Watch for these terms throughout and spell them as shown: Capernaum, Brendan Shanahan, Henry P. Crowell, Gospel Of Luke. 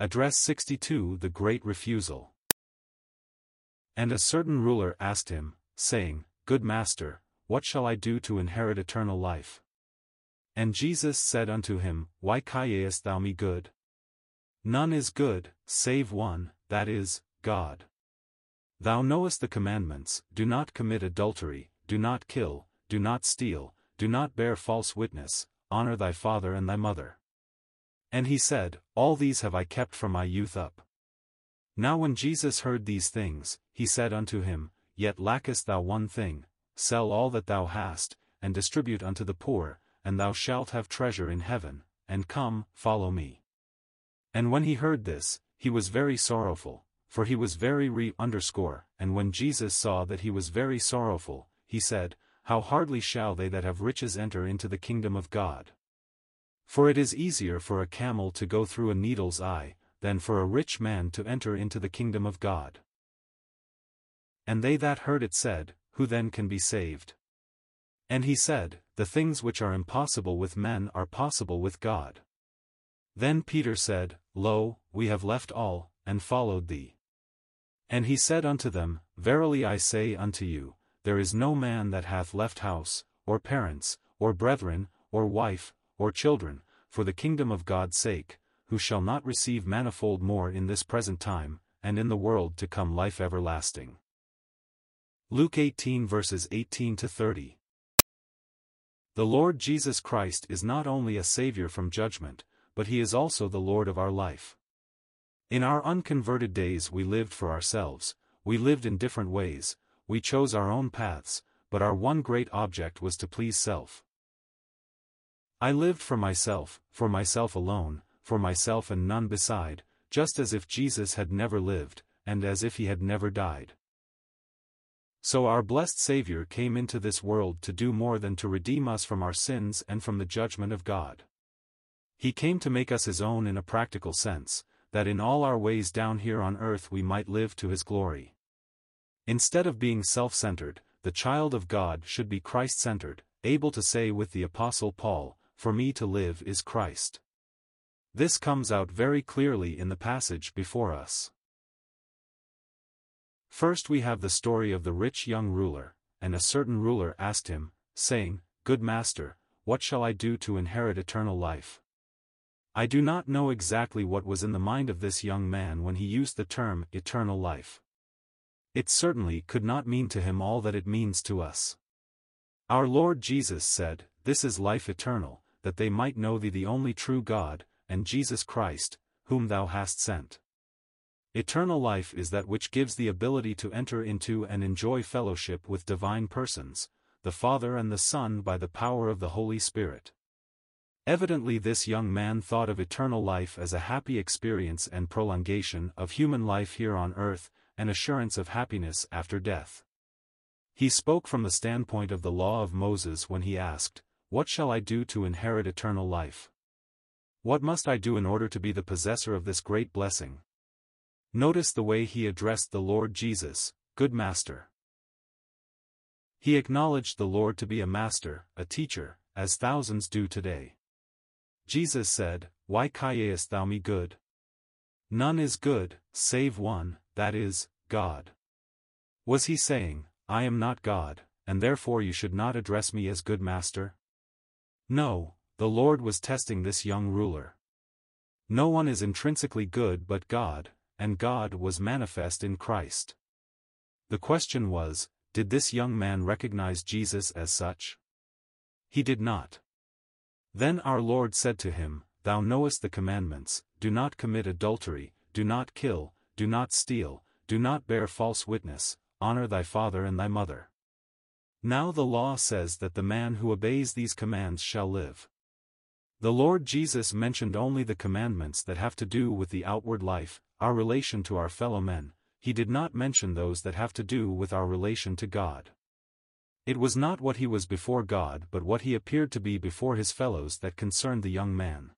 Address 62. The Great Refusal. And a certain ruler asked him, saying, Good master, what shall I do to inherit eternal life? And Jesus said unto him, Why callest thou me good? None is good, save one, that is, God. Thou knowest the commandments: do not commit adultery, do not kill, do not steal, do not bear false witness, honor thy father and thy mother. And he said, All these have I kept from my youth up. Now when Jesus heard these things, he said unto him, Yet lackest thou one thing: sell all that thou hast, and distribute unto the poor, and thou shalt have treasure in heaven, and come, follow me. And when he heard this, he was very sorrowful, for he was very and when Jesus saw that he was very sorrowful, he said, How hardly shall they that have riches enter into the kingdom of God? For it is easier for a camel to go through a needle's eye, than for a rich man to enter into the kingdom of God. And they that heard it said, Who then can be saved? And he said, The things which are impossible with men are possible with God. Then Peter said, Lo, we have left all, and followed thee. And he said unto them, Verily I say unto you, there is no man that hath left house, or parents, or brethren, or wife, or children, for the kingdom of God's sake, who shall not receive manifold more in this present time, and in the world to come life everlasting. Luke 18 verses 18 to 30. The Lord Jesus Christ is not only a Savior from judgment, but He is also the Lord of our life. In our unconverted days we lived for ourselves, we lived in different ways, we chose our own paths, but our one great object was to please self. I lived for myself alone, for myself and none beside, just as if Jesus had never lived, and as if He had never died. So our blessed Savior came into this world to do more than to redeem us from our sins and from the judgment of God. He came to make us His own in a practical sense, that in all our ways down here on earth we might live to His glory. Instead of being self-centered, the child of God should be Christ-centered, able to say with the Apostle Paul, For me to live is Christ. This comes out very clearly in the passage before us. First we have the story of the rich young ruler, and a certain ruler asked him, saying, Good master, what shall I do to inherit eternal life? I do not know exactly what was in the mind of this young man when he used the term eternal life. It certainly could not mean to him all that it means to us. Our Lord Jesus said, This is life eternal, that they might know thee the only true God, and Jesus Christ, whom thou hast sent. Eternal life is that which gives the ability to enter into and enjoy fellowship with divine persons, the Father and the Son, by the power of the Holy Spirit. Evidently this young man thought of eternal life as a happy experience and prolongation of human life here on earth, an assurance of happiness after death. He spoke from the standpoint of the law of Moses when he asked, What shall I do to inherit eternal life? What must I do in order to be the possessor of this great blessing? Notice the way he addressed the Lord Jesus, Good Master. He acknowledged the Lord to be a master, a teacher, as thousands do today. Jesus said, Why callest thou me good? None is good, save one, that is, God. Was he saying, I am not God, and therefore you should not address me as good master? No, the Lord was testing this young ruler. No one is intrinsically good but God, and God was manifest in Christ. The question was, did this young man recognize Jesus as such? He did not. Then our Lord said to him, Thou knowest the commandments: do not commit adultery, do not kill, do not steal, do not bear false witness, honor thy father and thy mother. Now the law says that the man who obeys these commands shall live. The Lord Jesus mentioned only the commandments that have to do with the outward life, our relation to our fellow men. He did not mention those that have to do with our relation to God. It was not what he was before God but what he appeared to be before his fellows that concerned the young man.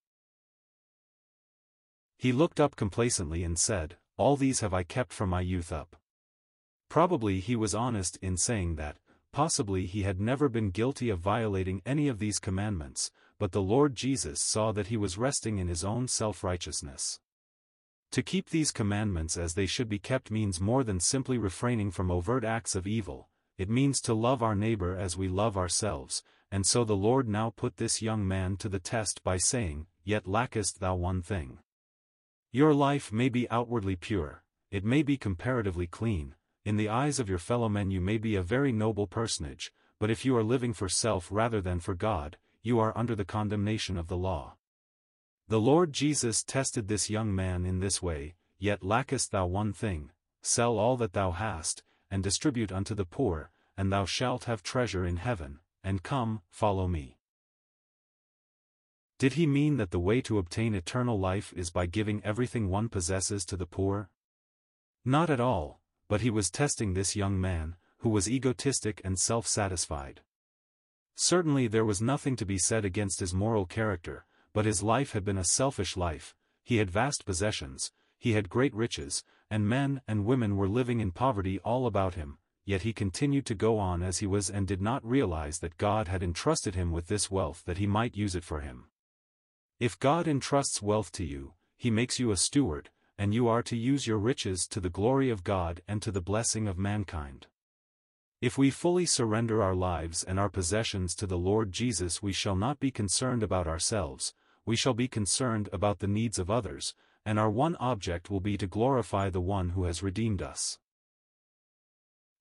He looked up complacently and said, All these have I kept from my youth up. Probably he was honest in saying that. Possibly he had never been guilty of violating any of these commandments, but the Lord Jesus saw that he was resting in his own self-righteousness. To keep these commandments as they should be kept means more than simply refraining from overt acts of evil, it means to love our neighbor as we love ourselves, and so the Lord now put this young man to the test by saying, "Yet lackest thou one thing." Your life may be outwardly pure, it may be comparatively clean, in the eyes of your fellow men you may be a very noble personage, but if you are living for self rather than for God, you are under the condemnation of the law. The Lord Jesus tested this young man in this way, "Yet lackest thou one thing, sell all that thou hast, and distribute unto the poor, and thou shalt have treasure in heaven, and come, follow me." Did he mean that the way to obtain eternal life is by giving everything one possesses to the poor? Not at all, but he was testing this young man, who was egotistic and self-satisfied. Certainly there was nothing to be said against his moral character, but his life had been a selfish life. He had vast possessions, he had great riches, and men and women were living in poverty all about him, yet he continued to go on as he was and did not realize that God had entrusted him with this wealth that he might use it for him. If God entrusts wealth to you, he makes you a steward, and you are to use your riches to the glory of God and to the blessing of mankind. If we fully surrender our lives and our possessions to the Lord Jesus, we shall not be concerned about ourselves, we shall be concerned about the needs of others, and our one object will be to glorify the one who has redeemed us.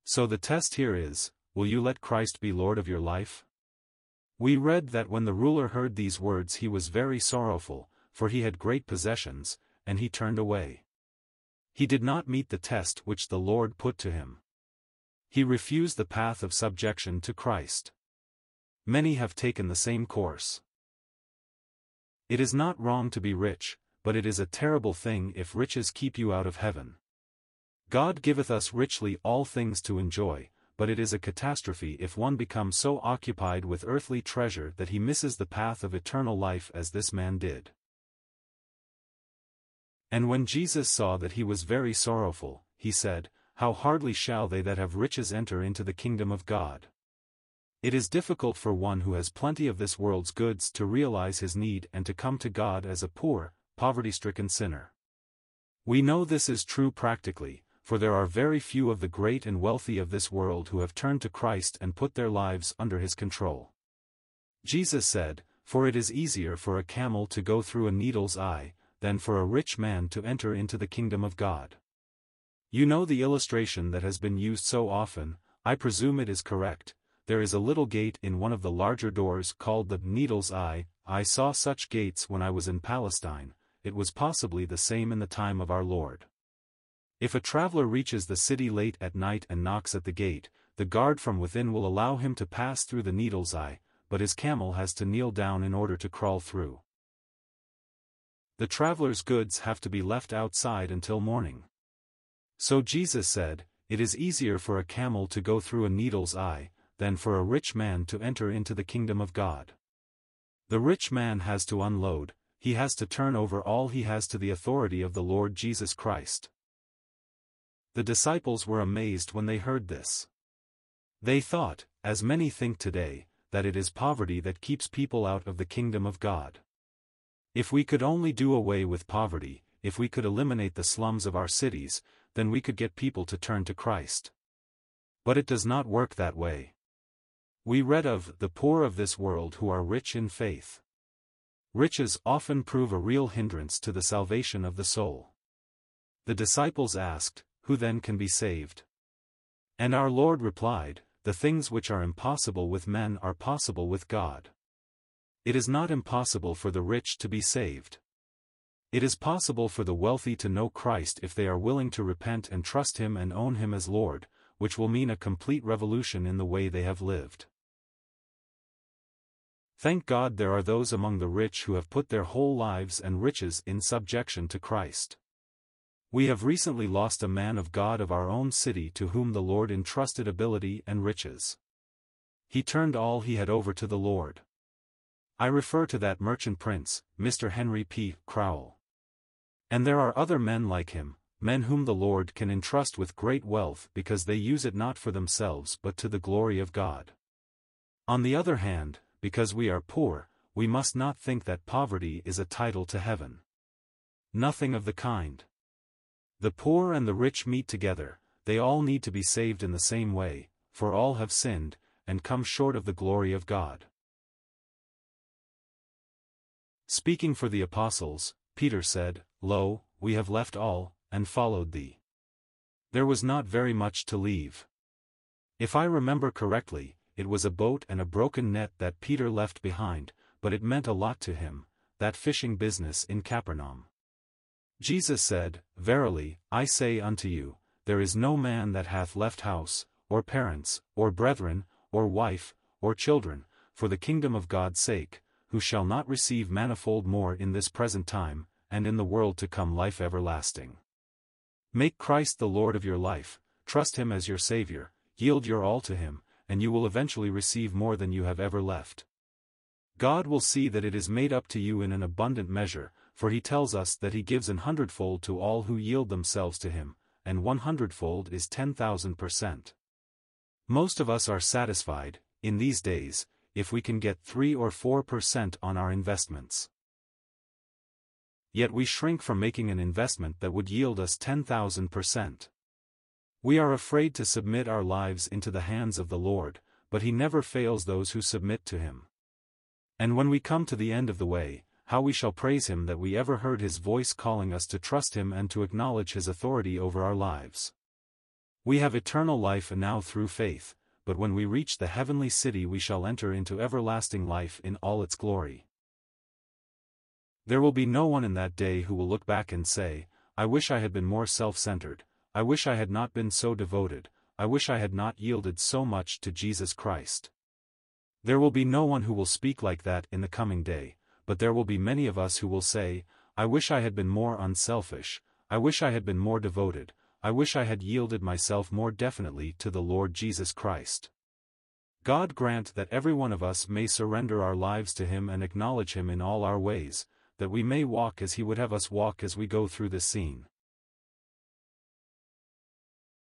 So the test here is, will you let Christ be Lord of your life? We read that when the ruler heard these words he was very sorrowful, for he had great possessions, and he turned away. He did not meet the test which the Lord put to him. He refused the path of subjection to Christ. Many have taken the same course. It is not wrong to be rich, but it is a terrible thing if riches keep you out of heaven. God giveth us richly all things to enjoy, but it is a catastrophe if one becomes so occupied with earthly treasure that he misses the path of eternal life as this man did. And when Jesus saw that he was very sorrowful, he said, "How hardly shall they that have riches enter into the kingdom of God." It is difficult for one who has plenty of this world's goods to realize his need and to come to God as a poor, poverty-stricken sinner. We know this is true practically, for there are very few of the great and wealthy of this world who have turned to Christ and put their lives under his control. Jesus said, "For it is easier for a camel to go through a needle's eye, than for a rich man to enter into the kingdom of God." You know the illustration that has been used so often, I presume it is correct. There is a little gate in one of the larger doors called the needle's eye. I saw such gates when I was in Palestine. It was possibly the same in the time of our Lord. If a traveler reaches the city late at night and knocks at the gate, the guard from within will allow him to pass through the needle's eye, but his camel has to kneel down in order to crawl through. The traveler's goods have to be left outside until morning. So Jesus said, "It is easier for a camel to go through a needle's eye, than for a rich man to enter into the kingdom of God." The rich man has to unload, he has to turn over all he has to the authority of the Lord Jesus Christ. The disciples were amazed when they heard this. They thought, as many think today, that it is poverty that keeps people out of the kingdom of God. If we could only do away with poverty, if we could eliminate the slums of our cities, then we could get people to turn to Christ. But it does not work that way. We read of the poor of this world who are rich in faith. Riches often prove a real hindrance to the salvation of the soul. The disciples asked, "Who then can be saved?" And our Lord replied, "The things which are impossible with men are possible with God." It is not impossible for the rich to be saved. It is possible for the wealthy to know Christ if they are willing to repent and trust him and own him as Lord, which will mean a complete revolution in the way they have lived. Thank God there are those among the rich who have put their whole lives and riches in subjection to Christ. We have recently lost a man of God of our own city to whom the Lord entrusted ability and riches. He turned all he had over to the Lord. I refer to that merchant prince, Mr. Henry P. Crowell. And there are other men like him, men whom the Lord can entrust with great wealth because they use it not for themselves but to the glory of God. On the other hand, because we are poor, we must not think that poverty is a title to heaven. Nothing of the kind. The poor and the rich meet together, they all need to be saved in the same way, for all have sinned, and come short of the glory of God. Speaking for the apostles, Peter said, "Lo, we have left all, and followed thee." There was not very much to leave. If I remember correctly, it was a boat and a broken net that Peter left behind, but it meant a lot to him, that fishing business in Capernaum. Jesus said, "Verily, I say unto you, there is no man that hath left house, or parents, or brethren, or wife, or children, for the kingdom of God's sake, who shall not receive manifold more in this present time, and in the world to come life everlasting." Make Christ the Lord of your life, trust Him as your Savior, yield your all to Him, and you will eventually receive more than you have ever left. God will see that it is made up to you in an abundant measure, for He tells us that He gives an hundredfold to all who yield themselves to Him, and 100-fold is 10,000%. Most of us are satisfied, in these days, if we can get 3 or 4% on our investments. Yet we shrink from making an investment that would yield us 10,000%. We are afraid to submit our lives into the hands of the Lord, but He never fails those who submit to Him. And when we come to the end of the way, how we shall praise Him that we ever heard His voice calling us to trust Him and to acknowledge His authority over our lives. We have eternal life now through faith, but when we reach the heavenly city we shall enter into everlasting life in all its glory. There will be no one in that day who will look back and say, "I wish I had been more self-centered, I wish I had not been so devoted, I wish I had not yielded so much to Jesus Christ." There will be no one who will speak like that in the coming day, but there will be many of us who will say, "I wish I had been more unselfish, I wish I had been more devoted, I wish I had yielded myself more definitely to the Lord Jesus Christ." God grant that every one of us may surrender our lives to Him and acknowledge Him in all our ways, that we may walk as He would have us walk as we go through this scene.